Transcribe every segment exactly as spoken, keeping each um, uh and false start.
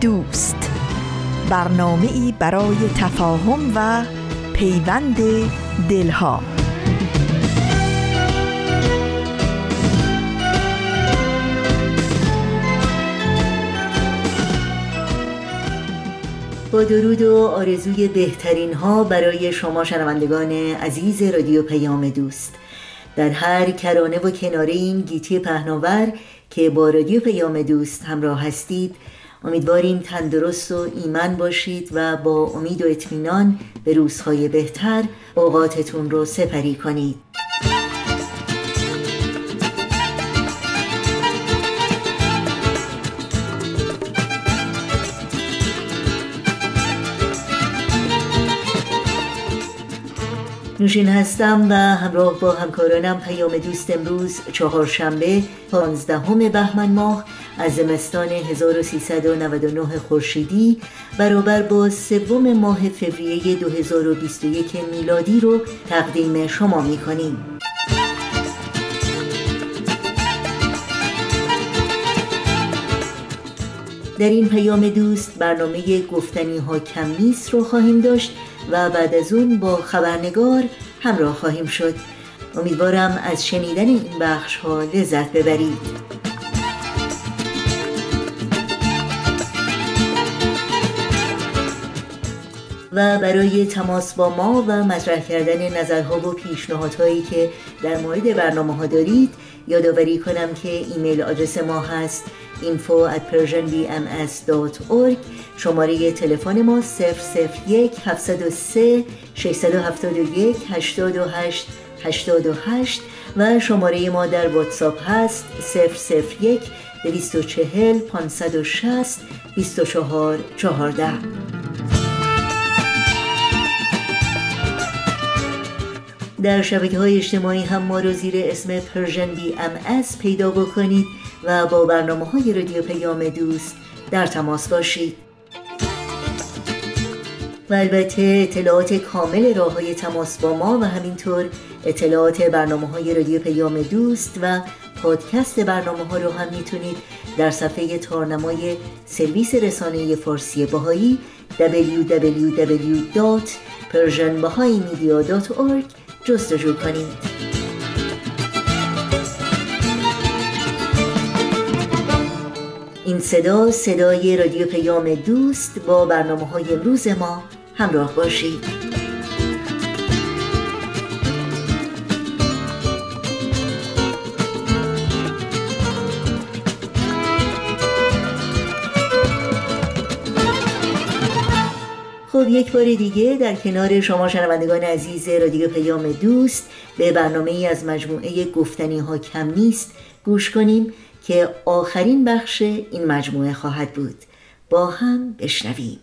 دوست، برنامه‌ای برای تفاهم و پیوند دلها. با درود و آرزوی بهترین ها برای شما شنوندگان عزیز رادیو پیام دوست، در هر کرانه و کناره این گیتی پهناور که با رادیو پیام دوست همراه هستید، امیدواریم تندرست و ایمن باشید و با امید و اطمینان به روزهای بهتر اوقاتتون رو سپری کنید. نوشین هستم و همراه با همکارانم پیام دوست امروز چهارشنبه پانزدهم بهمن ماه از زمستان هزار و سیصد و نود و نه خورشیدی برابر با سوم ماه فوریه دو هزار و بیست و یک میلادی رو تقدیم شما می‌کنیم. در این پیام دوست برنامه گفتنی ها کم نیست رو خواهیم داشت و بعد از اون با خبرنگار همراه خواهیم شد. امیدوارم از شنیدن این بخش ها لذت ببرید. و برای تماس با ما و مطرح کردن نظرها و پیشنهادهایی که در مورد برنامه ها دارید، یادآوری کنم که ایمیل آدرس ما هست اینفو ات پرژن بی ام اس دات اورگ، شماره تلفن ما صفر صفر یک هفت صفر سه شش هفت یک هشت هشت هشت هشت و شماره ما در واتساپ هست صفر صفر یک دویست و چهل پانصد و شصت بیست و چهار چهارده. در شبکه‌های اجتماعی هم ما رو زیر اسم پرژن بی ام اس پیدا بکنید و با برنامه‌های رادیو پیام دوست در تماس باشید. و البته اطلاعات کامل راه‌های تماس با ما و همینطور اطلاعات برنامه‌های رادیو پیام دوست و پادکست برنامه‌ها رو هم میتونید در صفحه تارنمای سرویس رسانه فارسی باهایی دبلیو دبلیو دبلیو دات پرژن بهایی مدیا دات اورگ جستجو کنید. این صدا صدای رادیو پیام دوست. با برنامه‌های امروز ما همراه باشید. یک بار دیگه در کنار شما شنوندگان عزیز رادیو پیام دوست به برنامه‌ای از مجموعه گفتنی ها کم نیست گوش کنیم که آخرین بخش این مجموعه خواهد بود. با هم بشنویم.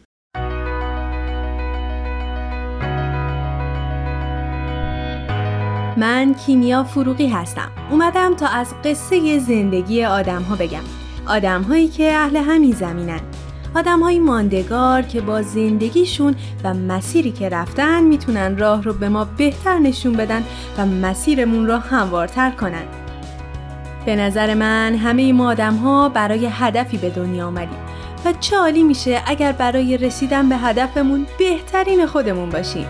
من کیمیا فروغی هستم. اومدم تا از قصه زندگی آدم ها بگم. آدم هایی که اهل همین زمینن، آدم های ماندگار که با زندگیشون و مسیری که رفتن میتونن راه رو به ما بهتر نشون بدن و مسیرمون رو هموارتر کنن. به نظر من همه ما آدم ها برای هدفی به دنیا آمدیم و چه عالی میشه اگر برای رسیدن به هدفمون بهترین خودمون باشیم.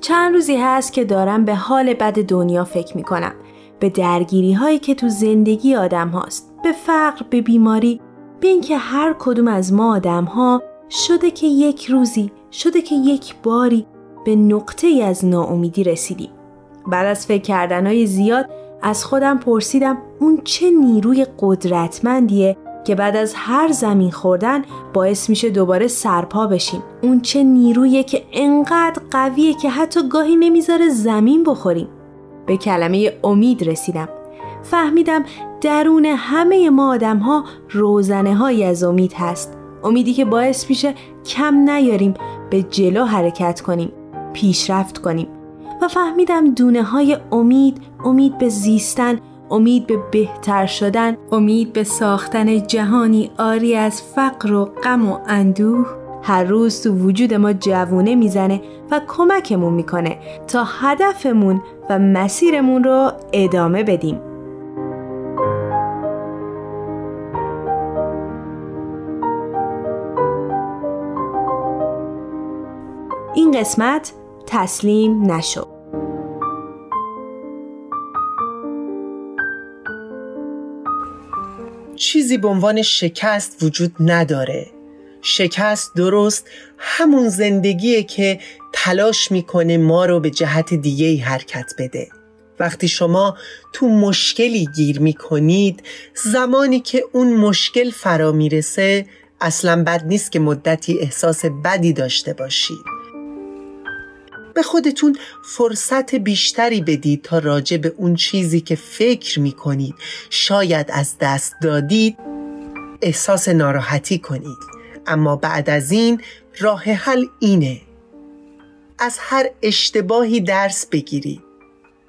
چند روزی هست که دارم به حال بد دنیا فکر می کنم، به درگیری هایی که تو زندگی آدم هاست، به فقر، به بیماری، به این که هر کدوم از ما آدم ها شده که یک روزی، شده که یک باری به نقطه ای از ناامیدی رسیدیم. بعد از فکر کردن های زیاد از خودم پرسیدم اون چه نیروی قدرتمندیه که بعد از هر زمین خوردن باعث میشه دوباره سرپا بشیم. اون چه نیرویه که انقدر قویه که حتی گاهی نمیذاره زمین بخوریم. به کلمه امید رسیدم. فهمیدم درون همه ما آدم ها روزنه های از امید هست. امیدی که باعث میشه کم نیاریم، به جلو حرکت کنیم، پیشرفت کنیم. و فهمیدم دونه های امید، امید به زیستن، امید به بهتر شدن، امید به ساختن جهانی عاری از فقر و غم و اندوه هر روز تو وجود ما جوونه میزنه و کمکمون میکنه تا هدفمون و مسیرمون رو ادامه بدیم. این قسمت تسلیم نشو. چیزی به عنوان شکست وجود نداره. شکست درست همون زندگیه که تلاش میکنه ما رو به جهت دیگه‌ای حرکت بده. وقتی شما تو مشکلی گیر میکنید، زمانی که اون مشکل فرا میرسه، اصلا بد نیست که مدتی احساس بدی داشته باشید. به خودتون فرصت بیشتری بدید تا راجع به اون چیزی که فکر میکنید شاید از دست دادید احساس ناراحتی کنید. اما بعد از این راه حل اینه: از هر اشتباهی درس بگیرید،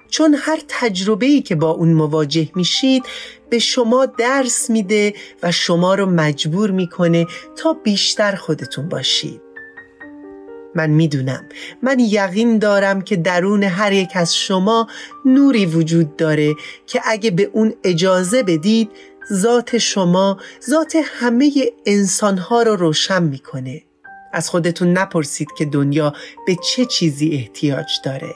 چون هر تجربه‌ای که با اون مواجه میشید به شما درس میده و شما رو مجبور میکنه تا بیشتر خودتون باشید. من میدونم، من یقین دارم که درون هر یک از شما نوری وجود داره که اگه به اون اجازه بدید، ذات شما، ذات همه انسانها رو روشن میکنه. از خودتون نپرسید که دنیا به چه چیزی احتیاج داره.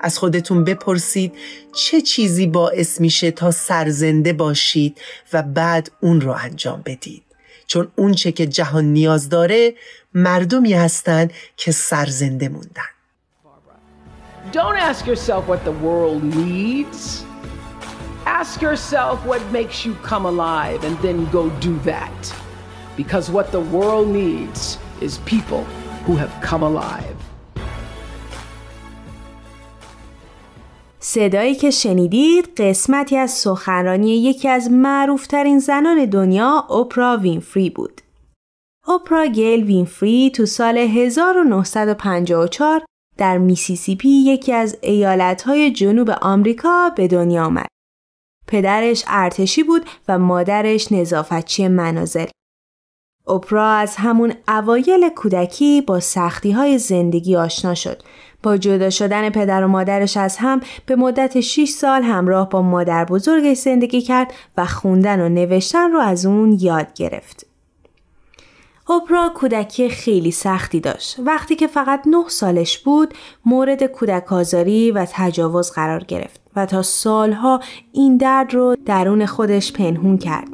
از خودتون بپرسید چه چیزی باعث میشه تا سرزنده باشید و بعد اون رو انجام بدید. چون اون چه که جهان نیاز داره مردمی هستن که سرزنده موندن. Don't ask yourself what the world needs. Ask yourself what makes you come alive and then go do that. Because what the world needs is people who have come alive. صدایی که شنیدید قسمتی از سخنرانی یکی از معروفترین زنان دنیا، اوپرا وینفری بود. اوپرا گیل وینفری تو سال هزار و نهصد و پنجاه و چهار در میسیسیپی، یکی از ایالت‌های جنوب آمریکا، به دنیا آمد. پدرش ارتشی بود و مادرش نظافتچی منازل. اوپرا از همون اوایل کودکی با سختی‌های زندگی آشنا شد. با جدا شدن پدر و مادرش از هم به مدت شش سال همراه با مادر بزرگش زندگی کرد و خوندن و نوشتن رو از اون یاد گرفت. اوپرا کودکی خیلی سختی داشت. وقتی که فقط نه سالش بود، مورد کودک آزاری و تجاوز قرار گرفت و تا سالها این درد رو درون خودش پنهون کرد.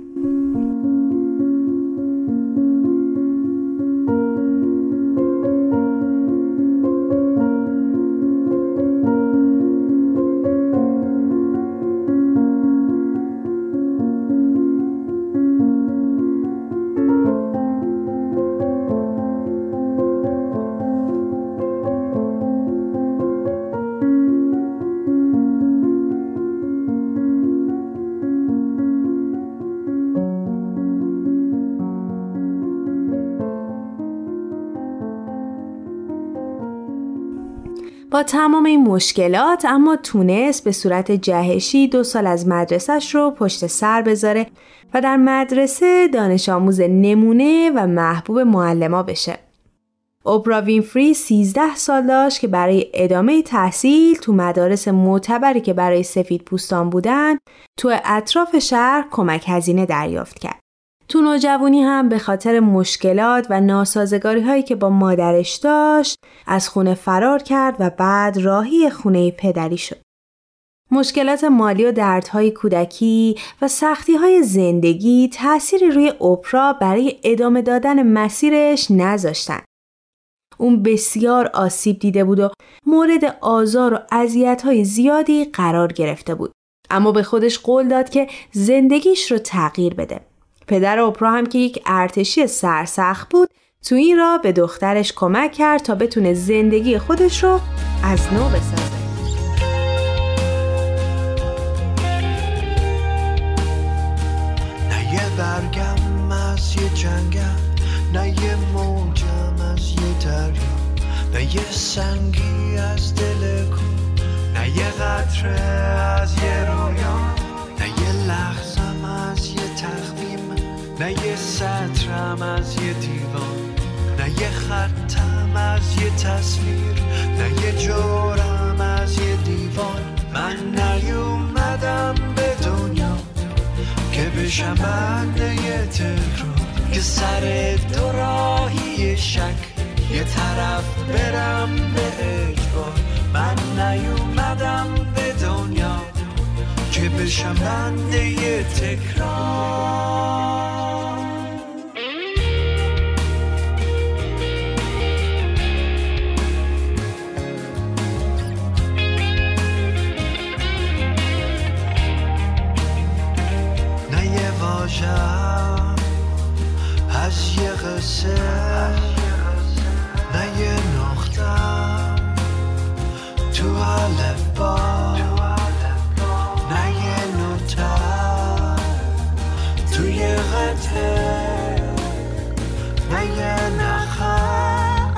با تمام این مشکلات اما تونست به صورت جهشی دو سال از مدرسه‌اش رو پشت سر بذاره و در مدرسه دانش آموز نمونه و محبوب معلما بشه. اوپرا وینفری سیزده سال داشت که برای ادامه تحصیل تو مدارس معتبری که برای سفیدپوستان بودن تو اطراف شهر کمک هزینه دریافت کرد. تو نوجوانی هم به خاطر مشکلات و ناسازگاری هایی که با مادرش داشت از خونه فرار کرد و بعد راهی خونه پدری شد. مشکلات مالی و دردهای کودکی و سختی‌های زندگی تأثیری روی اوپرا برای ادامه دادن مسیرش نذاشتن. اون بسیار آسیب دیده بود و مورد آزار و اذیت‌های زیادی قرار گرفته بود. اما به خودش قول داد که زندگیش رو تغییر بده. پدر اوپرا هم که یک ارتشی سرسخت بود تو این راه به دخترش کمک کرد تا بتونه زندگی خودش رو از نو بسازه. نه یه برگم از یه جنگم، نه یه موجم از یه دریا، نه یه سنگی از دل کو، نه یه قطره از یه رویا، نه یه لحظم از یه تخمیم، نه یه سطرم از یه دیوان، نه یه خطم از یه تصویر، نه یه جورم از یه دیوان. من نیومدم به دنیا که بشم بنده یه تکرار، که سر دو راهی شک یه طرف برم به اجبار. من نیومدم به دنیا که بشم بنده یه تکرار. نه یه واژه‌ام از یه قصه، نه یه نختم تو علف با، نه یه نوتم توی قطعه، نه یه نخم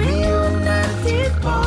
میونه دیبا.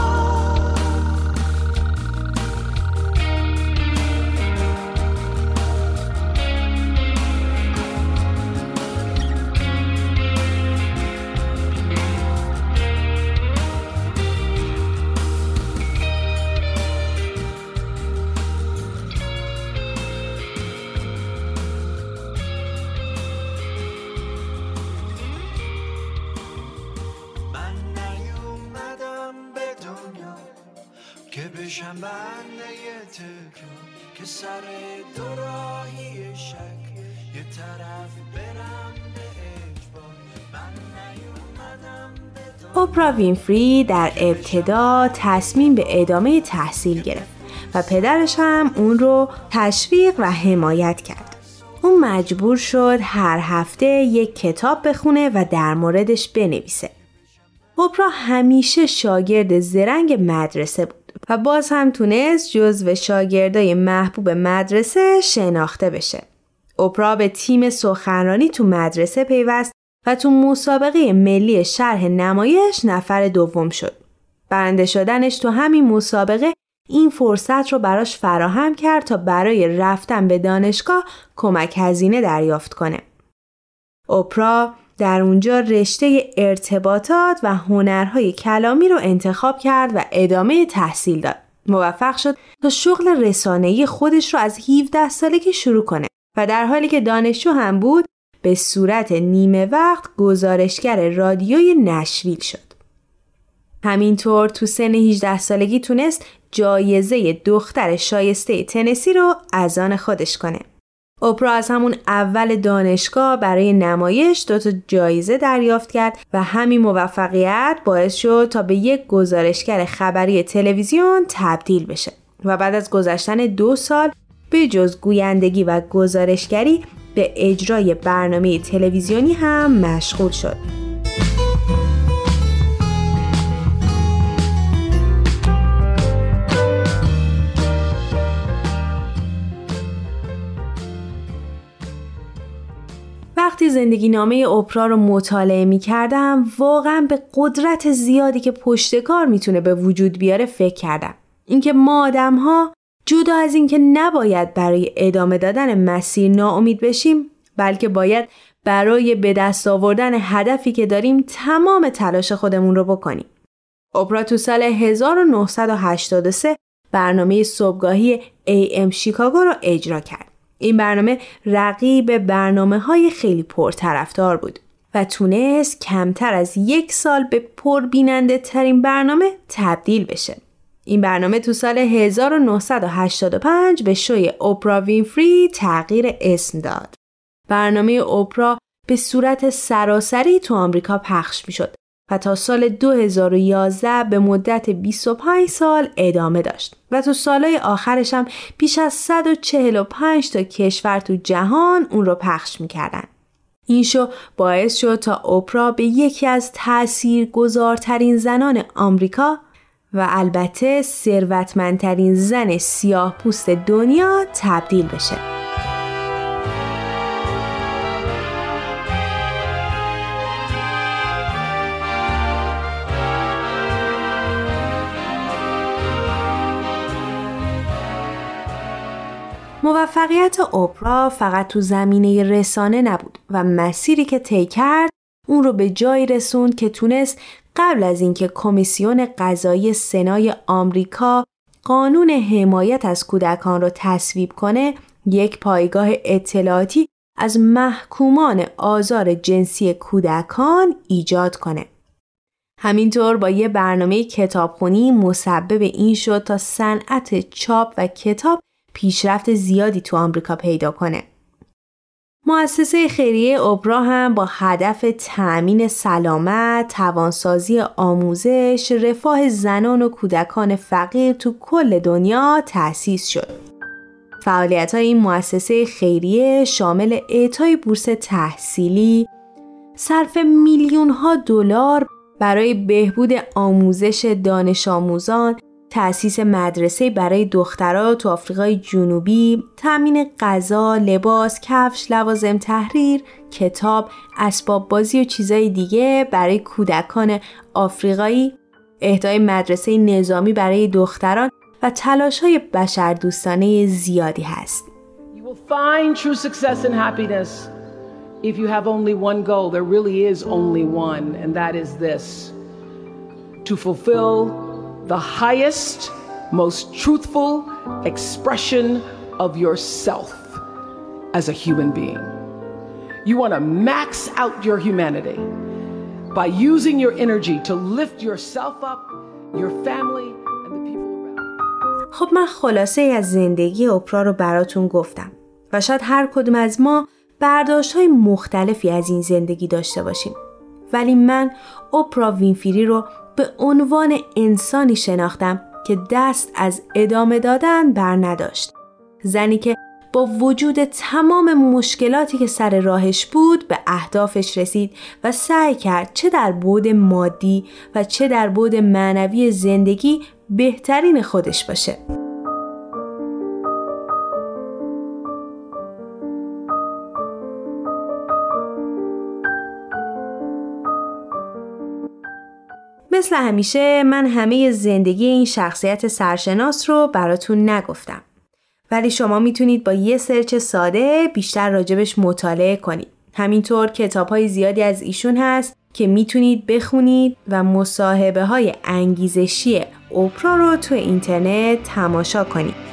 اوپرا وینفری در ابتدا تصمیم به ادامه تحصیل گرفت و پدرش هم اون رو تشویق و حمایت کرد. اون مجبور شد هر هفته یک کتاب بخونه و در موردش بنویسه. اوپرا همیشه شاگرد زرنگ مدرسه بود و باز هم تونست جزو شاگردای محبوب مدرسه شناخته بشه. اوپرا به تیم سخنرانی تو مدرسه پیوست و تو مسابقه ملی شرح نمایش نفر دوم شد. برنده شدنش تو همین مسابقه این فرصت رو براش فراهم کرد تا برای رفتن به دانشگاه کمک هزینه دریافت کنه. اوپرا در اونجا رشته ارتباطات و هنرهای کلامی رو انتخاب کرد و ادامه تحصیل داد. موفق شد تا شغل رسانه‌ای خودش رو از هفده سالگی شروع کنه و در حالی که دانشجو هم بود به صورت نیمه وقت گزارشگر رادیوی نشویل شد. همینطور تو سن هجده سالگی تونست جایزه دختر شایسته تنسی رو از آن خودش کنه. اوپرا از همون اول دانشگاه برای نمایش دو تا جایزه دریافت کرد و همین موفقیت باعث شد تا به یک گزارشگر خبری تلویزیون تبدیل بشه و بعد از گذشتن دو سال به جز گویندگی و گزارشگری به اجرای برنامه تلویزیونی هم مشغول شد. وقتی زندگی نامه اوپرا رو مطالعه می کردم واقعا به قدرت زیادی که پشتکار می تونه به وجود بیاره فکر کردم. اینکه ما آدم ها جدا از اینکه نباید برای ادامه دادن مسیر ناامید بشیم، بلکه باید برای به دست آوردن هدفی که داریم تمام تلاش خودمون رو بکنیم. اوپرا تو سال هزار و نهصد و هشتاد و سه برنامه صبحگاهی ای ام شیکاگو رو اجرا کرد. این برنامه رقیب برنامه‌های خیلی پرطرفدار بود و تونست کمتر از یک سال به پربیننده ترین برنامه تبدیل بشه. این برنامه تو سال هزار و نهصد و هشتاد و پنج به شوی اوپرا وینفری تغییر اسم داد. برنامه اوپرا به صورت سراسری تو آمریکا پخش می شد و تا سال دو هزار و یازده به مدت بیست و پنج سال ادامه داشت و تو سالهای آخرش هم بیش از صد و چهل و پنج تا کشور تو جهان اون رو پخش میکردن. این شو باعث شد تا اوپرا به یکی از تاثیرگذارترین زنان آمریکا و البته ثروتمندترین زن سیاه پوست دنیا تبدیل بشه. موفقیت اوپرا فقط تو زمینه رسانه نبود و مسیری که طی کرد اون رو به جایی رسوند که تونست قبل از اینکه کمیسیون قضایی سنای آمریکا قانون حمایت از کودکان رو تصویب کنه، یک پایگاه اطلاعاتی از محکومان آزار جنسی کودکان ایجاد کنه. همینطور با یه برنامه کتابخوانی مسبب این شد تا صنعت چاپ و کتاب پیشرفت زیادی تو آمریکا پیدا کنه. مؤسسه خیریه اوپرا هم با هدف تأمین سلامت، توانسازی آموزش، رفاه زنان و کودکان فقیر تو کل دنیا تأسیس شد. فعالیت‌های این مؤسسه خیریه شامل اعطای بورس تحصیلی، صرف میلیون‌ها دلار برای بهبود آموزش دانش آموزان، تأسیس مدرسه برای دخترها تو آفریقای جنوبی، تامین غذا، لباس، کفش، لوازم تحریر، کتاب، اسباب بازی و چیزهای دیگه برای کودکان آفریقایی، اهدای مدرسه نظامی برای دختران و تلاش‌های بشردوستانه زیادی هست. You will find true success and happiness if you have only one goal. There really is only one, and that is this: to fulfill the highest, most truthful expression of yourself as a human being. You want to max out your humanity by using your energy to lift yourself up, your family and the people around. خب من خلاصه از زندگی اوپرا رو براتون گفتم و شاید هر کدوم از ما برداشت‌های مختلفی از این زندگی داشته باشیم. ولی من اوپرا وینفری رو به عنوان انسانی شناختم که دست از ادامه دادن بر نداشت. زنی که با وجود تمام مشکلاتی که سر راهش بود به اهدافش رسید و سعی کرد چه در بعد مادی و چه در بعد معنوی زندگی بهترین خودش باشه. مثل همیشه من همه زندگی این شخصیت سرشناس رو براتون نگفتم. ولی شما میتونید با یه سرچ ساده بیشتر راجبش مطالعه کنید. همینطور کتاب‌های زیادی از ایشون هست که میتونید بخونید و مصاحبه‌های انگیزشی اوپرا رو تو اینترنت تماشا کنید.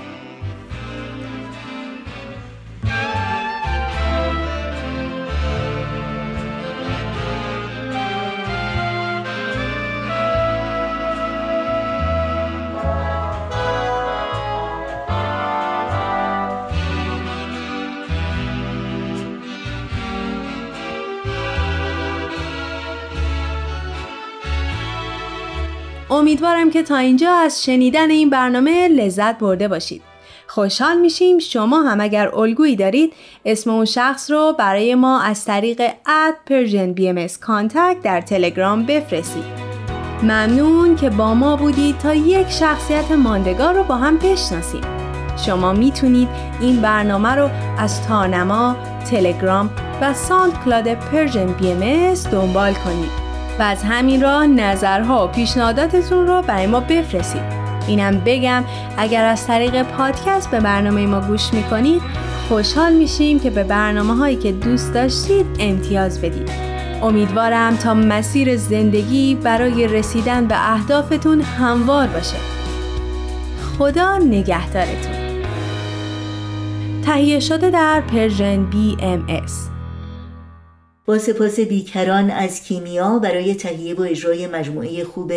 امیدوارم که تا اینجا از شنیدن این برنامه لذت برده باشید. خوشحال میشیم شما هم اگر الگویی دارید اسم اون شخص رو برای ما از طریق ات پرژن بی ام اس کانتکت در تلگرام بفرستید. ممنون که با ما بودید تا یک شخصیت ماندگار رو با هم بشناسیم. شما میتونید این برنامه رو از تارنما، تلگرام و ساند کلاد پرژن بی ام اس دنبال کنید. و از همین راه نظرها و پیشنهاداتتون رو برای ما بفرستید. اینم بگم اگر از طریق پادکست به برنامه ما گوش میکنید خوشحال میشیم که به برنامه هایی که دوست داشتید امتیاز بدید. امیدوارم تا مسیر زندگی برای رسیدن به اهدافتون هموار باشه. خدا نگهدارتون. تهیه شده در پرژن بی ام اس. با سپاس بیکران از کیمیا برای تهیه و اجرای مجموعه خوب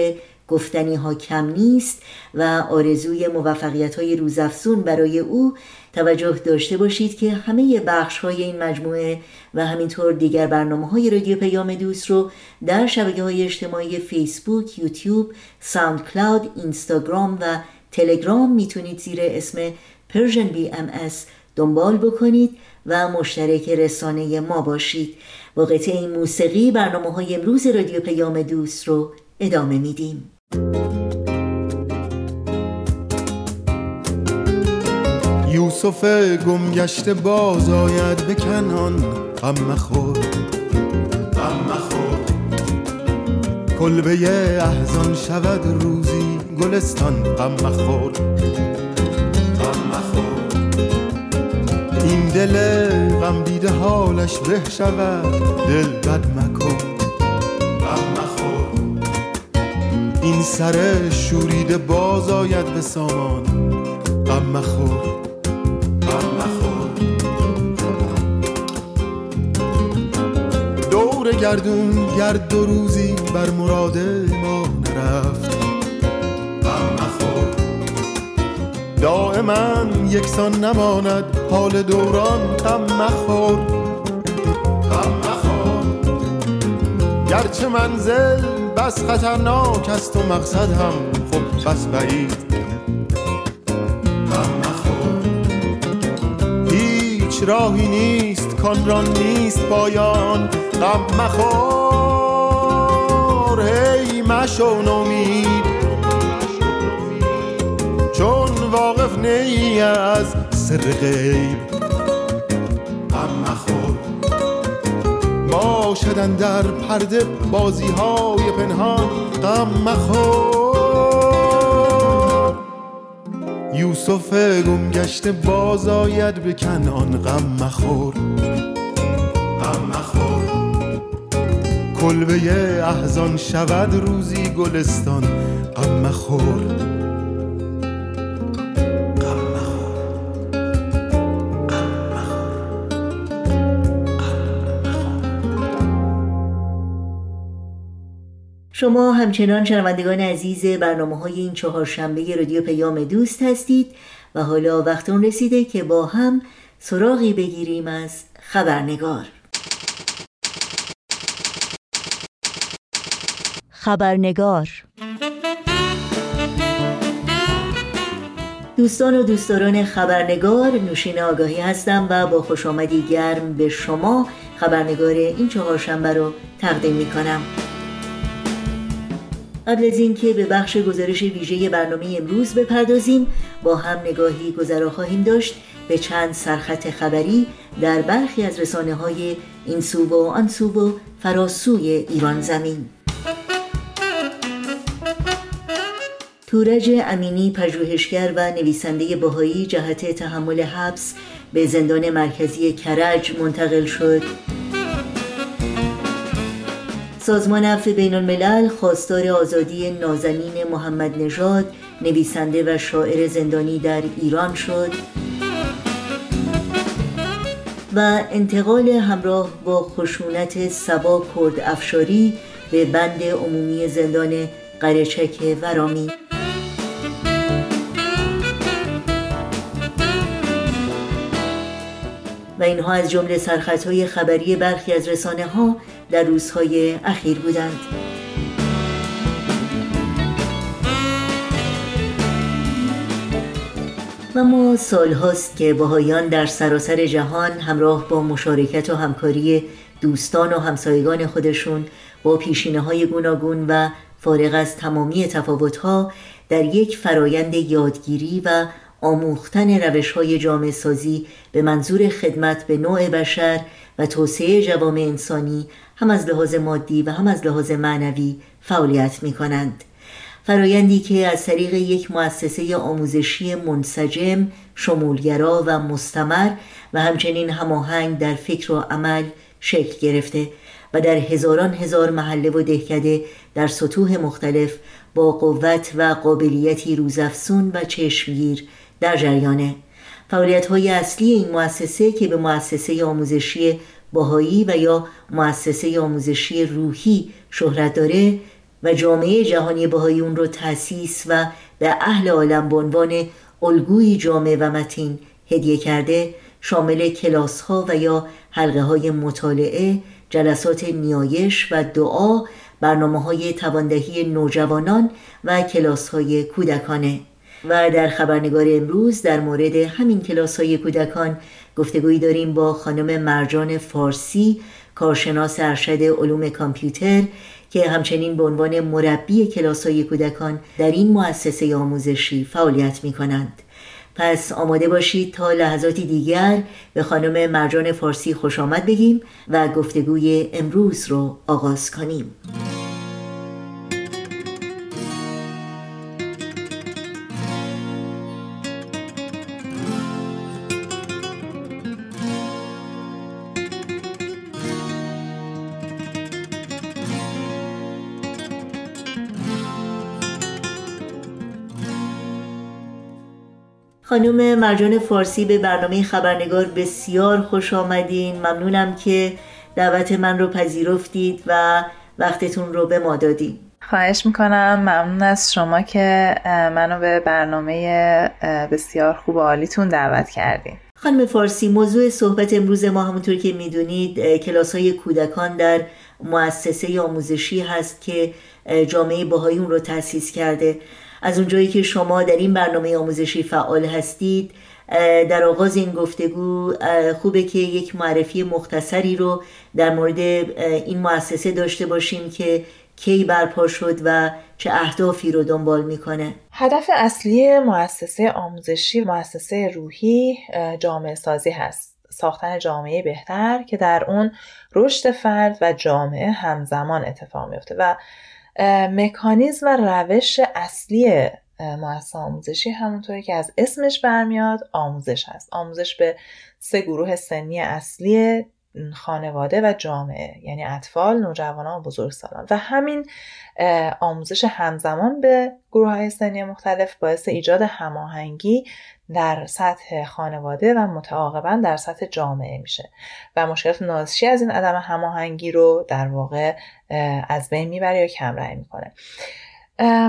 گفتنی ها کم نیست و آرزوی موفقیت های روزافزون برای او توجه داشته باشید که همه بخش های این مجموعه و همینطور دیگر برنامه های رادیو پیام دوست رو در شبکه های اجتماعی فیسبوک، یوتیوب، ساوند کلاود، اینستاگرام و تلگرام میتونید زیر اسم Persian بی ام اس دنبال بکنید و مشترک رسانه ما باشید. با قطعه این موسیقی برنامه های امروز رادیو پیام دوست رو ادامه میدیم. یوسف گم گشته باز آید به کنعان، غم مخور غم مخور، کلبه احزان شود روزی گلستان، غم مخور غم مخور، این دل غم دیده حالش به شود، دل بد مکن غم مخور، این سر شوریده باز آید به سامان، غم مخور. دور گردون گرد دو روزی بر مراد ما نرفت، غم مخور، دائما یکسان نماند حال دوران، غم مخور غم مخور، گرچه منزل بس خطرناک است و مقصد هم خب بس بعید، غم مخور، هیچ راهی نیست کان را نیست پایان، غم مخور، هی مشو نومید چون واقف نی از سر غیب، غم مخور، باشدن در پرده بازی های پنهان، غم مخور، یوسف گم گشته باز آید به کنعان، غم مخور غم مخور، کلبه احزان شود روزی گلستان، غم مخور غم مخور غم مخور غم مخور. شما همچنان شنوندگان عزیز برنامه‌های این چهارشنبه رادیو پیام دوست هستید و حالا وقت اون رسیده که با هم سراغی بگیریم از خبرنگار. خبرنگار. دوستان و دوستداران خبرنگار، نوشین آگاهی هستم و با خوش آمدی گرم به شما خبرنگار این چهارشنبه رو تقدیم می کنم. قبل از این که به بخش گزارش ویژه برنامه امروز بپردازیم، با هم نگاهی گذرا خواهیم داشت به چند سرخط خبری در برخی از رسانه‌های این سو و آن سو و فراسوی ایران زمین. تورنج امینی، پژوهشگر و نویسنده بهایی، جهت تحمل حبس به زندان مرکزی کرج منتقل شد. سازمان عفو بین‌الملل خواستار آزادی نازنین محمدنژاد، نویسنده و شاعر زندانی در ایران شد. و انتقال همراه با خشونت سبا کرد افشاری به بند عمومی زندان قرچک ورامی. و اینها از جمله سرخطهای خبری برخی از رسانه‌ها در روزهای اخیر بودند. و ما سال هاست که بهائیان در سراسر جهان همراه با مشارکت و همکاری دوستان و همسایگان خودشون با پیشینه‌های گوناگون و فارغ از تمامی تفاوت‌ها در یک فرایند یادگیری و آموختن روش‌های جامعه‌سازی به منظور خدمت به نوع بشر و توسعه جوامع انسانی هم از لحاظ مادی و هم از لحاظ معنوی فعالیت می‌کنند. فرایندی که از طریق یک مؤسسه آموزشی منسجم، شمولگرا و مستمر و همچنین هماهنگ در فکر و عمل شکل گرفته و در هزاران هزار محله و دهکده در سطوح مختلف با قوت و قابلیتی روزافزون و چشمگیر در جریانه. فعالیت‌های اصلی این مؤسسه که به مؤسسه آموزشی بهایی و یا مؤسسه آموزشی روحی شهرت داره، و جامعه جهانی بهایی اون رو تأسیس و به اهل عالم به عنوان الگوی جامع و متین هدیه کرده، شامل کلاس‌ها و یا حلقه‌های مطالعه، جلسات نیایش و دعا، برنامه‌های تواندهی نوجوانان و کلاس‌های کودکانه. و در خبرنگار امروز در مورد همین کلاس‌های کودکان گفتگویی داریم با خانم مرجان فارسی، کارشناس ارشد علوم کامپیوتر که همچنین به عنوان مربی کلاس‌های کودکان در این مؤسسه آموزشی فعالیت می‌کنند. پس آماده باشید تا لحظاتی دیگر به خانم مرجان فارسی خوش آمد بگیم و گفتگوی امروز رو آغاز کنیم. خانم مرجان فارسی، به برنامه خبرنگار بسیار خوش آمدین. ممنونم که دعوت من رو پذیرفتید و وقتتون رو به ما دادید. خواهش میکنم، ممنون از شما که منو به برنامه بسیار خوب و عالیتون دعوت کردین. خانم فارسی، موضوع صحبت امروز ما همونطور که میدونید کلاس‌های کودکان در مؤسسه آموزشی هست که جامعه بهایی اون رو تأسیس کرده. از اونجایی که شما در این برنامه آموزشی فعال هستید، در آغاز این گفتگو خوبه که یک معرفی مختصری رو در مورد این مؤسسه داشته باشیم که کی برپا شد و چه اهدافی رو دنبال میکنه. هدف اصلی مؤسسه آموزشی، مؤسسه روحی، جامعه سازی هست. ساختن جامعه بهتر که در اون رشد فرد و جامعه همزمان اتفاق میفته و مکانیزم و روش اصلی مؤسسه آموزشی همونطوری که از اسمش برمیاد آموزش هست. آموزش به سه گروه سنی اصلی، خانواده و جامعه، یعنی اطفال، نوجوانان و بزرگسالان. و همین آموزش همزمان به گروه‌های سنی مختلف باعث ایجاد هماهنگی در سطح خانواده و متعاقباً در سطح جامعه میشه و مشکلات ناشی از این عدم هماهنگی رو در واقع از بین میبره یا کمرنگ میکنه.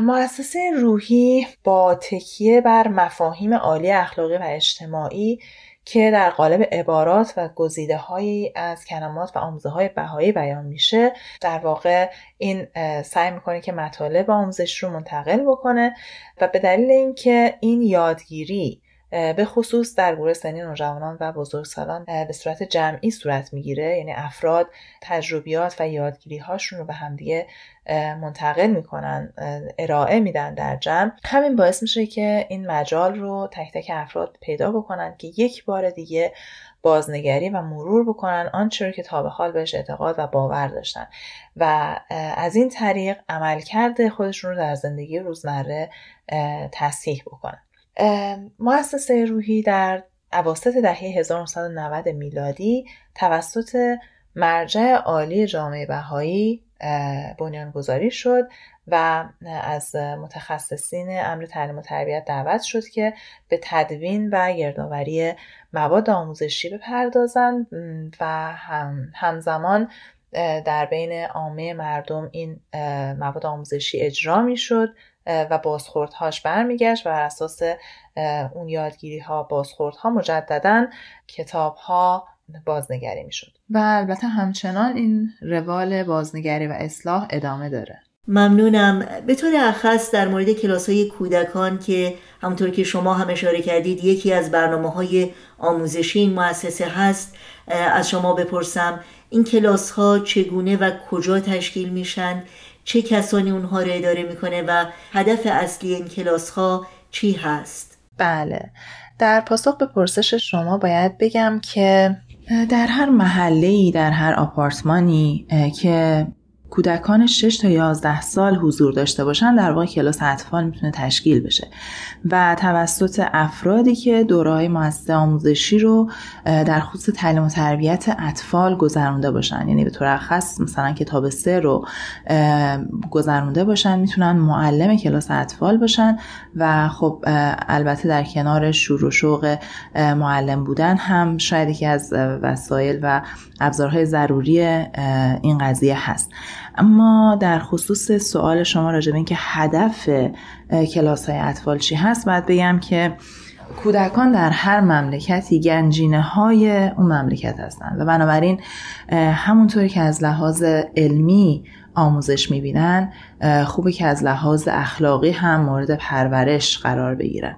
مؤسسه روحی با تکیه بر مفاهیم عالی اخلاقی و اجتماعی که در قالب عبارات و گزیده هایی از کلمات و آموزه های بهایی بیان میشه، در واقع این سعی میکنه که مطالب آموزش رو منتقل بکنه و به دلیل اینکه این یادگیری به خصوص در گروه سنی نوجوانان و بزرگسالان به صورت جمعی صورت میگیره، یعنی افراد تجربیات و یادگیری هاشون رو به همدیگه منتقل میکنن، ارائه میدن در جمع، همین باعث میشه که این مجال رو تک تک افراد پیدا بکنن که یک بار دیگه بازنگری و مرور بکنن آنچه رو که تا به حال بهش اعتقاد و باور داشتن و از این طریق عملکرد خودشون رو در زندگی روزمره تصحیح بکنن. مؤسسه روحی در اواسط دهه هزار و نهصد و نود میلادی توسط مرجع عالی جامعه بهایی بنیانگذاری شد و از متخصصین امر تعلیم و تربیت دعوت شد که به تدوین و گردآوری مواد آموزشی بپردازند و هم همزمان در بین عامه مردم این مواد آموزشی اجرا می‌شد و بازخوردهاش برمیگشت و بر اساس اون یادگیری‌ها، بازخوردها، مجدداً کتاب‌ها بازنگری می‌شد و البته همچنان این روال بازنگری و اصلاح ادامه داره. ممنونم. به طور خاص در مورد کلاس‌های کودکان که همونطور که شما هم اشاره کردید یکی از برنامه‌های آموزشی این مؤسسه هست، از شما بپرسم این کلاس‌ها چگونه و کجا تشکیل میشن؟ چه کسانی اونها رو اداره میکنه و هدف اصلی این کلاس‌ها چی هست؟ بله، در پاسخ به پرسش شما باید بگم که در هر محله‌ای، در هر آپارتمانی که کودکان شش تا یازده سال حضور داشته باشن، در واقع کلاس اطفال میتونه تشکیل بشه و توسط افرادی که دوره‌های مؤسسه آموزشی رو در خصوص تعلیم و تربیت اطفال گذرونده باشن، یعنی به طور خاص مثلا کتاب سه رو گذرونده باشن، میتونن معلم کلاس اطفال باشن و خب البته در کنار شور و شوق معلم بودن هم شاید یکی از وسایل و ابزارهای ضروری این قضیه هست. اما در خصوص سوال شما راجع به این که هدف کلاس‌های اطفال چی هست، باید بگم که کودکان در هر مملکتی گنجینه‌های اون مملکت هستند و بنابراین همونطوری که از لحاظ علمی آموزش می‌بینن، خوبه که از لحاظ اخلاقی هم مورد پرورش قرار بگیرن.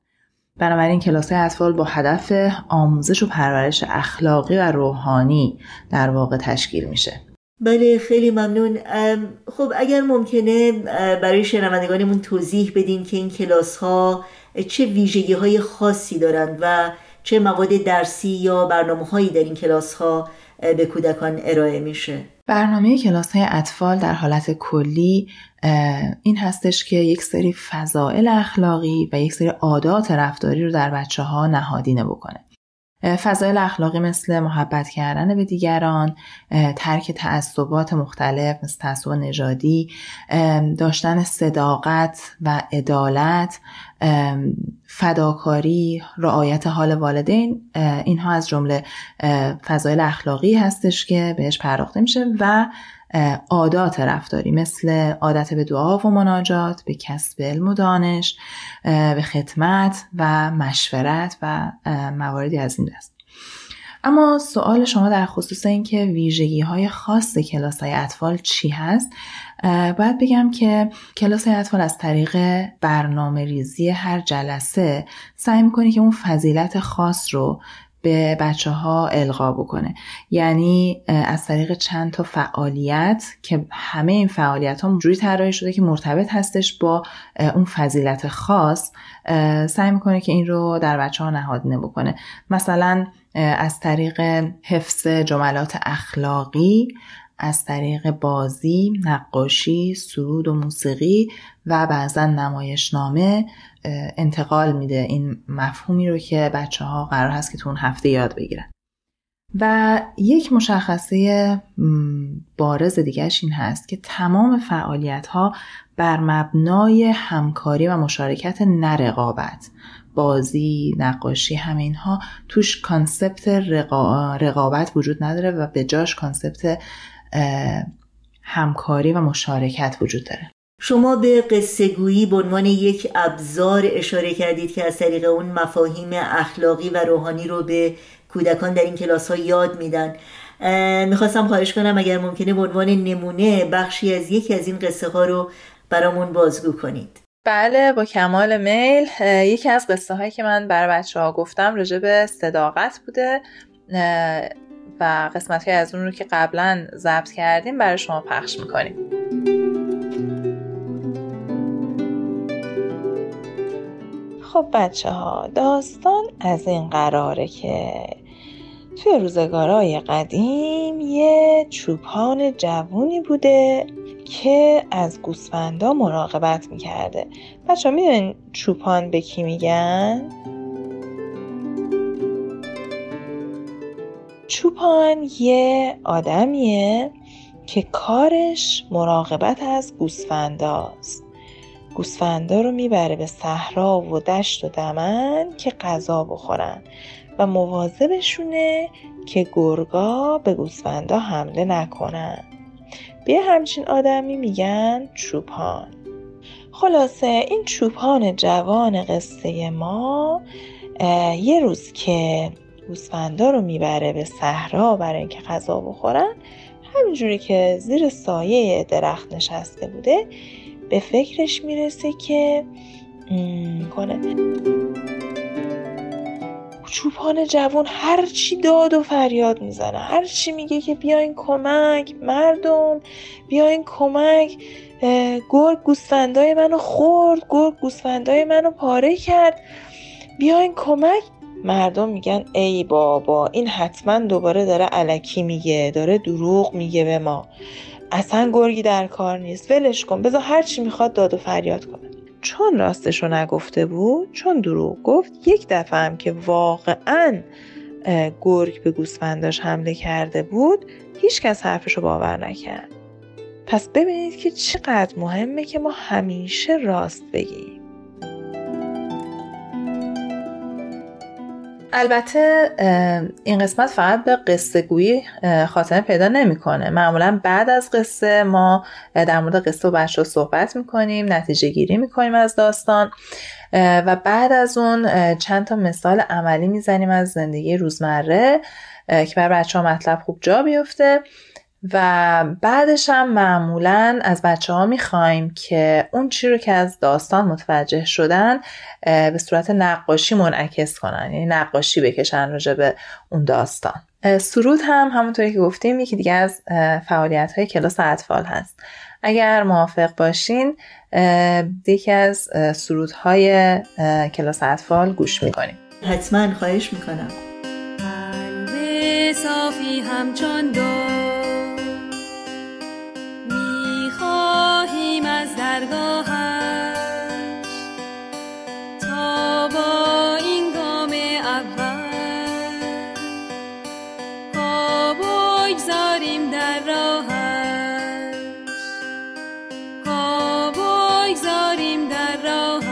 بنابراین کلاس‌های اطفال با هدف آموزش و پرورش اخلاقی و روحانی در واقع تشکیل میشه. بله، خیلی ممنون. خب اگر ممکنه برای شنوندگانمون توضیح بدین که این کلاس‌ها چه ویژگی‌های خاصی دارند و چه مواد درسی یا برنامه‌هایی در این کلاس‌ها به کودکان ارائه میشه. برنامه کلاس‌های اطفال در حالت کلی این هستش که یک سری فضائل اخلاقی و یک سری عادات رفتاری رو در بچه‌ها نهادینه بکنه. فضایل اخلاقی مثل محبت کردن به دیگران، ترک تعصبات مختلف مثل تعصب نژادی، داشتن صداقت و عدالت، فداکاری، رعایت حال والدین، اینها از جمله فضایل اخلاقی هستش که بهش پرداخته میشه و عادات رفتاری مثل عادت به دعا و مناجات، به کسب علم و دانش، به خدمت و مشورت و مواردی از این دست. اما سوال شما در خصوص این که ویژگی‌های خاص کلاس‌های اطفال چی هست، باید بگم که کلاس‌های اطفال از طریق برنامه‌ریزی هر جلسه سعی می‌کنه که اون فضیلت خاص رو به بچه ها القا بکنه، یعنی از طریق چند تا فعالیت که همه این فعالیت ها جوری طراحی شده که مرتبط هستش با اون فضیلت خاص، سعی میکنه که این رو در بچه ها نهادینه بکنه. مثلا از طریق حفظ جملات اخلاقی، از طریق بازی، نقاشی، سرود و موسیقی و بعضا نمایشنامه انتقال میده این مفهومی رو که بچه ها قرار هست که تو اون هفته یاد بگیرن. و یک مشخصه بارز دیگرش این هست که تمام فعالیت ها بر مبنای همکاری و مشارکت، نه رقابت. بازی، نقاشی، همه اینها توش کانسپت رقا... رقابت وجود نداره و به جاش کانسپت همکاری و مشارکت وجود داره. شما به قصه گویی به عنوان یک ابزار اشاره کردید که از طریق اون مفاهیم اخلاقی و روحانی رو به کودکان در این کلاس ها یاد میدن. میخواستم خواهش کنم اگر ممکنه به عنوان نمونه بخشی از یکی از این قصه ها رو برامون بازگو کنید. بله، با کمال میل. یکی از قصه هایی که من برای بچه ها گفتم راجع به صداقت بوده و قسمتی از اون رو که قبلا ضبط کردیم برای شما پخش میکنیم. خب بچه ها، داستان از این قراره که توی روزگارهای قدیم یه چوپان جوونی بوده که از گوسفندا مراقبت میکرده. بچه ها میدونین چوپان به کی میگن؟ چوپان یه آدمیه که کارش مراقبت از گوسفنداست. گوسفندا رو میبره به صحرا و دشت و دمن که غذا بخورن و مواظبشونه که گرگا به گوسفندا حمله نکنن. به همچین آدمی میگن چوپان. خلاصه این چوپان جوان قصه ما یه روز که گوسفندا رو میبره به صحرا برای اینکه غذا بخورن، همینجوری که زیر سایه درخت نشسته بوده به فکرش میرسه که کنه. چوپان جوان هر چی داد و فریاد میزنه، هر چی میگه که بیاین کمک مردم، بیاین کمک، گرگ گوسفندای منو خورد، گرگ گوسفندای منو پاره کرد، بیاین کمک. مردم میگن ای بابا، این حتما دوباره داره الکی میگه، داره دروغ میگه به ما، اصلا گرگی در کار نیست، ولش کن، بذار هر چی میخواد داد و فریاد کنه. چون راستشو نگفته بود، چون دروغ گفت، یک دفعه هم که واقعا گرگ به گوسفنداش حمله کرده بود، هیچ کس حرفشو باور نکرد. پس ببینید که چقدر مهمه که ما همیشه راست بگیم. البته این قسمت فقط به قصه گویی خاتمه پیدا نمیکنه. معمولا بعد از قصه ما در مورد قصه و بچه‌ها صحبت میکنیم، نتیجه گیری میکنیم از داستان و بعد از اون چند تا مثال عملی میزنیم از زندگی روزمره که برای بچه‌ها مطلب خوب جا بیفته و بعدش هم معمولاً از بچه‌ها می‌خوایم که اون چی رو که از داستان متوجه شدن به صورت نقاشی منعکس کنن، یعنی نقاشی بکشن راجع به اون داستان. سرود هم همونطوری که گفتیم یکی دیگه از فعالیت‌های کلاس اطفال هست. اگر موافق باشین یکی از سرودهای کلاس اطفال گوش می‌کنیم. حتماً خواهش می‌کنم. قلب صافی همچون درگاهش تا با این گام اول پا بگذاریم در راهش پا بگذاریم در راهش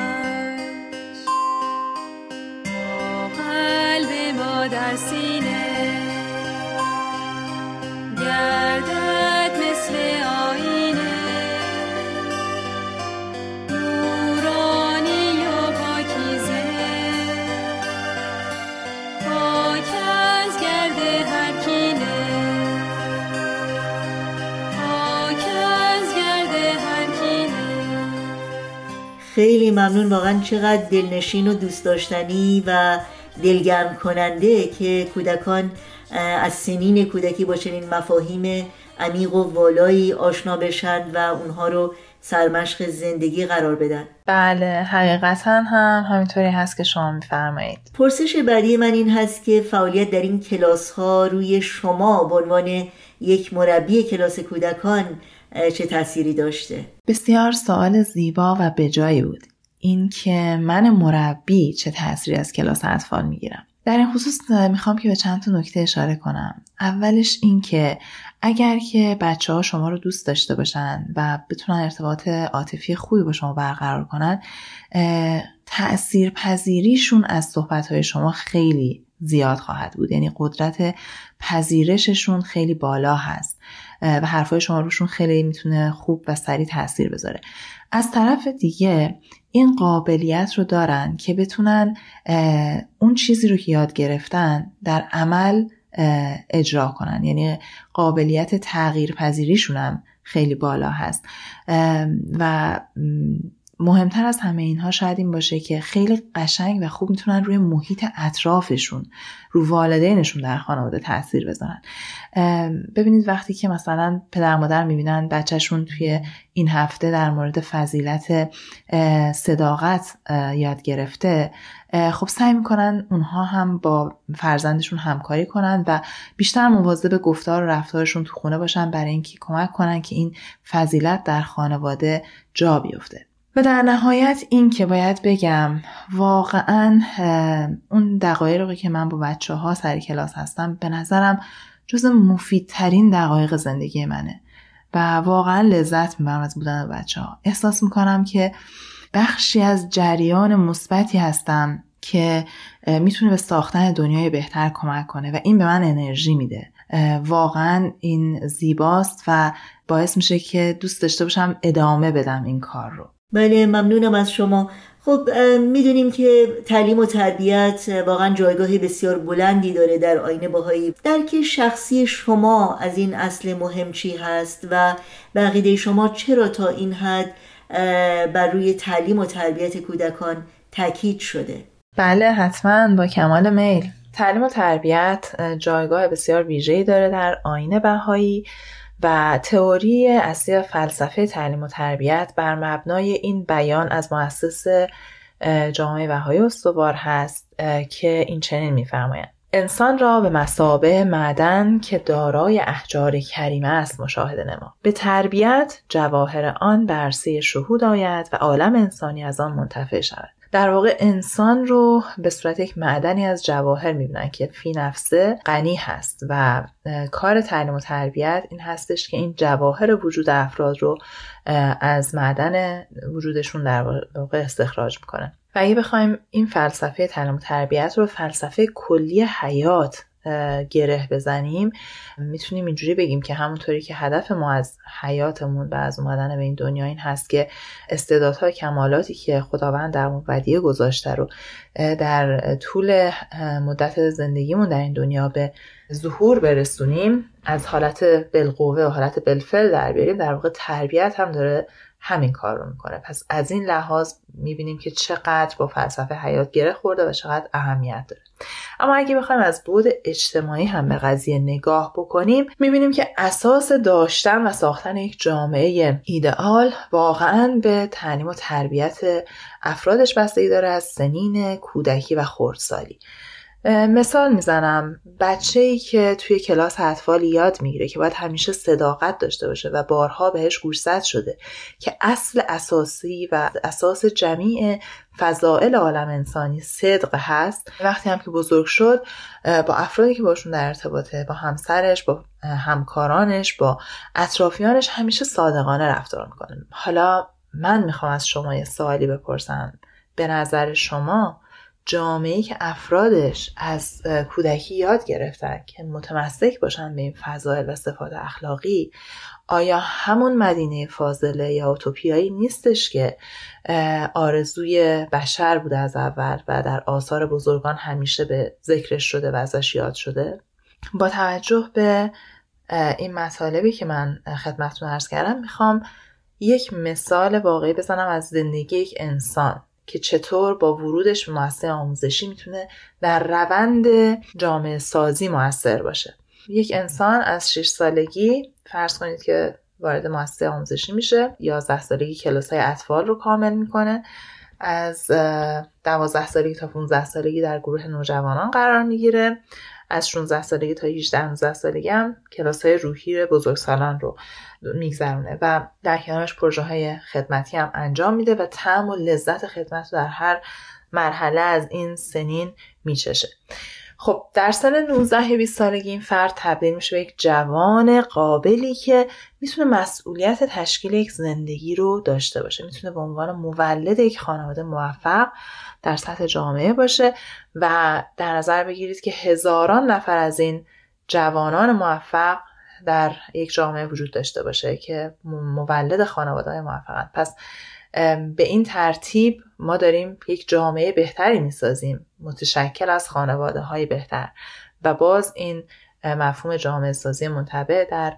با قلب ما در سینه گردد مثل آینه خیلی ممنون، واقعا چقدر دلنشین و دوست داشتنی و دلگرم کننده که کودکان از سنین کودکی با چنین مفاهیم عمیق و والایی آشنا بشن و اونها رو سرمشق زندگی قرار بدن. بله حقیقتا هم همینطوری هست که شما میفرمایید. پرسش بعدی من این هست که فعالیت در این کلاس ها روی شما به عنوان یک مربی کلاس کودکان چه تأثیری داشته؟ بسیار سوال زیبا و به جایی بود. این که من مربی چه تأثیری از کلاس اطفال میگیرم، در این خصوص میخوام که به چند تا نکته اشاره کنم. اولش این که اگر که بچه ها شما رو دوست داشته باشن و بتونن ارتباط عاطفی خوبی با شما برقرار کنن، تأثیر پذیریشون از صحبتهای شما خیلی زیاد خواهد بود، یعنی قدرت پذیرششون خیلی بالا هست و حرفای شما روشون خیلی میتونه خوب و سریع تاثیر بذاره. از طرف دیگه این قابلیت رو دارن که بتونن اون چیزی رو که یاد گرفتن در عمل اجرا کنن، یعنی قابلیت تغییر پذیریشون هم خیلی بالا هست و مهمتر از همه اینها شاید این باشه که خیلی قشنگ و خوب میتونن روی محیط اطرافشون، رو والدینشون در خانواده تاثیر بذارن. ببینید وقتی که مثلا پدر مادر میبینن بچهشون توی این هفته در مورد فضیلت صداقت یاد گرفته، خب سعی میکنن اونها هم با فرزندشون همکاری کنن و بیشتر مواظب به گفتار و رفتارشون تو خونه باشن برای اینکه کمک کنن که این فضیلت در خانواده جا بیفته. و در نهایت این که باید بگم واقعا اون دقایقی که من با بچه ها سر کلاس هستم به نظرم جز مفیدترین دقایق زندگی منه و واقعا لذت میبرم از بودن با بچه ها. احساس میکنم که بخشی از جریان مثبتی هستم که میتونه به ساختن دنیای بهتر کمک کنه و این به من انرژی میده. واقعا این زیباست و باعث میشه که دوست داشته باشم ادامه بدم این کار رو. بله ممنونم از شما. خب میدونیم که تعلیم و تربیت واقعا جایگاهی بسیار بلندی داره در آینه باهایی. درک شخصی شما از این اصل مهم چی هست و به عقیده شما چرا تا این حد بر روی تعلیم و تربیت کودکان تاکید شده؟ بله حتما، با کمال میل. تعلیم و تربیت جایگاه بسیار ویژه‌ای داره در آینه بهایی و تئوری اصلی و فلسفه تعلیم و تربیت بر مبنای این بیان از مؤسس جامعه بهائی استوار هست که این چنین می‌فرمایند: انسان را به مثابه معدن که دارای احجار کریمه است مشاهده نما. به تربیت جواهر آن برسه شهود آید و عالم انسانی از آن منتفع شود. در واقع انسان رو به صورت یک معدنی از جواهر میبینن که فی نفسه غنی هست و کار تعلیم و تربیت این هستش که این جواهر وجود افراد رو از معدن وجودشون در واقع استخراج میکنن. و اگه بخوایم این فلسفه تعلیم و تربیت رو فلسفه کلی حیات گره بزنیم، میتونیم اینجوری بگیم که همونطوری که هدف ما از حیاتمون و از اومدن به این دنیا این هست که استعدادها و کمالاتی که خداوند در ما بدیه گذاشته رو در طول مدت زندگیمون در این دنیا به ظهور برسونیم، از حالت بالقوه و حالت بالفعل در بیاریم، در واقع تربیت هم داره همین کار رو میکنه. پس از این لحاظ میبینیم که چقدر با فلسفه حیات گره خورده و چقدر اهمیت داره. اما اگه بخوایم از بعد اجتماعی هم به قضیه نگاه بکنیم، میبینیم که اساس داشتن و ساختن یک جامعه ایدئال واقعاً به تعلیم و تربیت افرادش بستگی داره، از سنین کودکی و خردسالی. مثال میزنم، بچه‌ای که توی کلاس اطفال یاد میگیره که باید همیشه صداقت داشته باشه و بارها بهش گوشزد شده که اصل اساسی و اساس جمیع فضائل عالم انسانی صدق هست، وقتی هم که بزرگ شد با افرادی که باشون در ارتباطه، با همسرش، با همکارانش، با اطرافیانش همیشه صادقانه رفتار میکنه. حالا من میخوام از شما یه سوالی بپرسم، به نظر شما جامعه‌ای که افرادش از کودکی یاد گرفتن که متمسک باشن به این فضایل و صفات اخلاقی، آیا همون مدینه فاضله یا اوتوپیایی نیستش که آرزوی بشر بوده از اول و در آثار بزرگان همیشه به ذکرش شده و ازش یاد شده؟ با توجه به این مطالبی که من خدمتتون عرض کردم، میخوام یک مثال واقعی بزنم از زندگی یک انسان که چطور با ورودش به مؤسسه آموزشی میتونه در روند جامعه سازی مؤثر باشه. یک انسان از شش سالگی فرض کنید که وارد مؤسسه آموزشی میشه، یازده سالگی کلاس‌های اطفال رو کامل میکنه، از دوازده سالگی تا پانزده سالگی در گروه نوجوانان قرار میگیره، از شانزده سالگی تا هجده نوزده سالگی هم کلاس‌های روحی بزرگسالان رو میگذرونه و در کنارش پروژه‌های خدمتی هم انجام میده و طعم و لذت خدمت رو در هر مرحله از این سنین میچشه. خب در سن نوزده بیست سالگی این فرد تبدیل میشه به یک جوان قابلی که میتونه مسئولیت تشکیل یک زندگی رو داشته باشه، میتونه به عنوان مولد یک خانواده موفق در سطح جامعه باشه و در نظر بگیرید که هزاران نفر از این جوانان موفق در یک جامعه وجود داشته باشه که مولد خانواده‌های موفقن. پس به این ترتیب ما داریم یک جامعه بهتری میسازیم متشکل از خانواده های بهتر و باز این مفهوم جامعه سازی منتبع در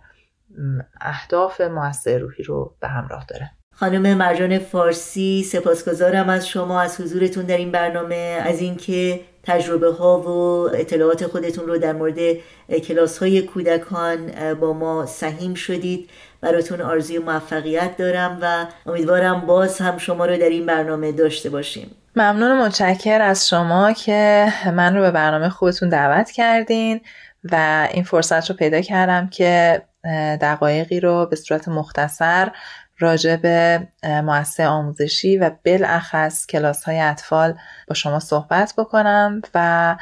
اهداف مؤسسه روحی رو به همراه داره. خانم مرجان فارسی، سپاسگزارم از شما، از حضورتون در این برنامه، از اینکه تجربه ها و اطلاعات خودتون رو در مورد کلاس های کودکان با ما سهیم شدید. براتون آرزوی موفقیت دارم و امیدوارم باز هم شما رو در این برنامه داشته باشیم. ممنون و متشکر از شما که من رو به برنامه خودتون دعوت کردین و این فرصت رو پیدا کردم که دقایقی رو به صورت مختصر راجع به مؤسسه آموزشی و بالاخص کلاس‌های اطفال با شما صحبت بکنم و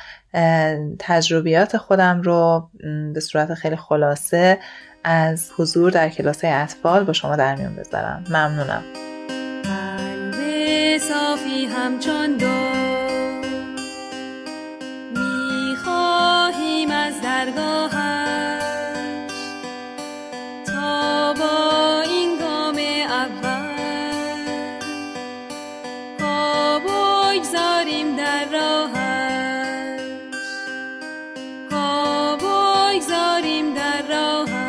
تجربیات خودم رو به صورت خیلی خلاصه از حضور در کلاس‌های اطفال با شما در میون بذارم. ممنونم. قلب صافی همچون دو می‌خواهیم از درگاهش تا با این گام اول پا بگذاریم در راهش، پا بگذاریم در راهش،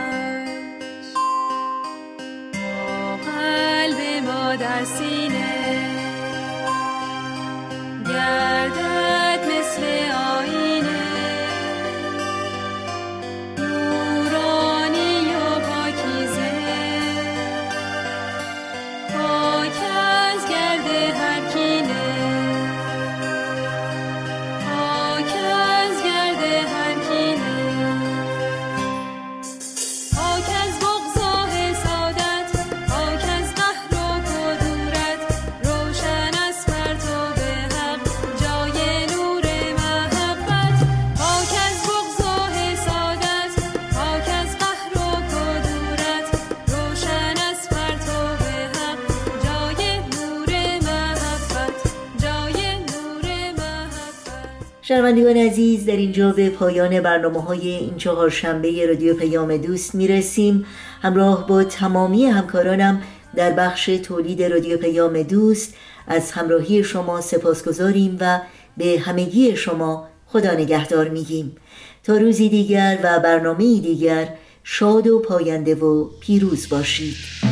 با قلب ما در سینه گردد مثل آینه. شنوندگان عزیز، در اینجا به پایان برنامه‌های این چهارشنبه رادیو پیام دوست میرسیم. همراه با تمامی همکارانم در بخش تولید رادیو پیام دوست از همراهی شما سپاسگزاریم و به همگی شما خدا نگهدار میگیم تا روزی دیگر و برنامه‌ای دیگر. شاد و پاینده و پیروز باشید.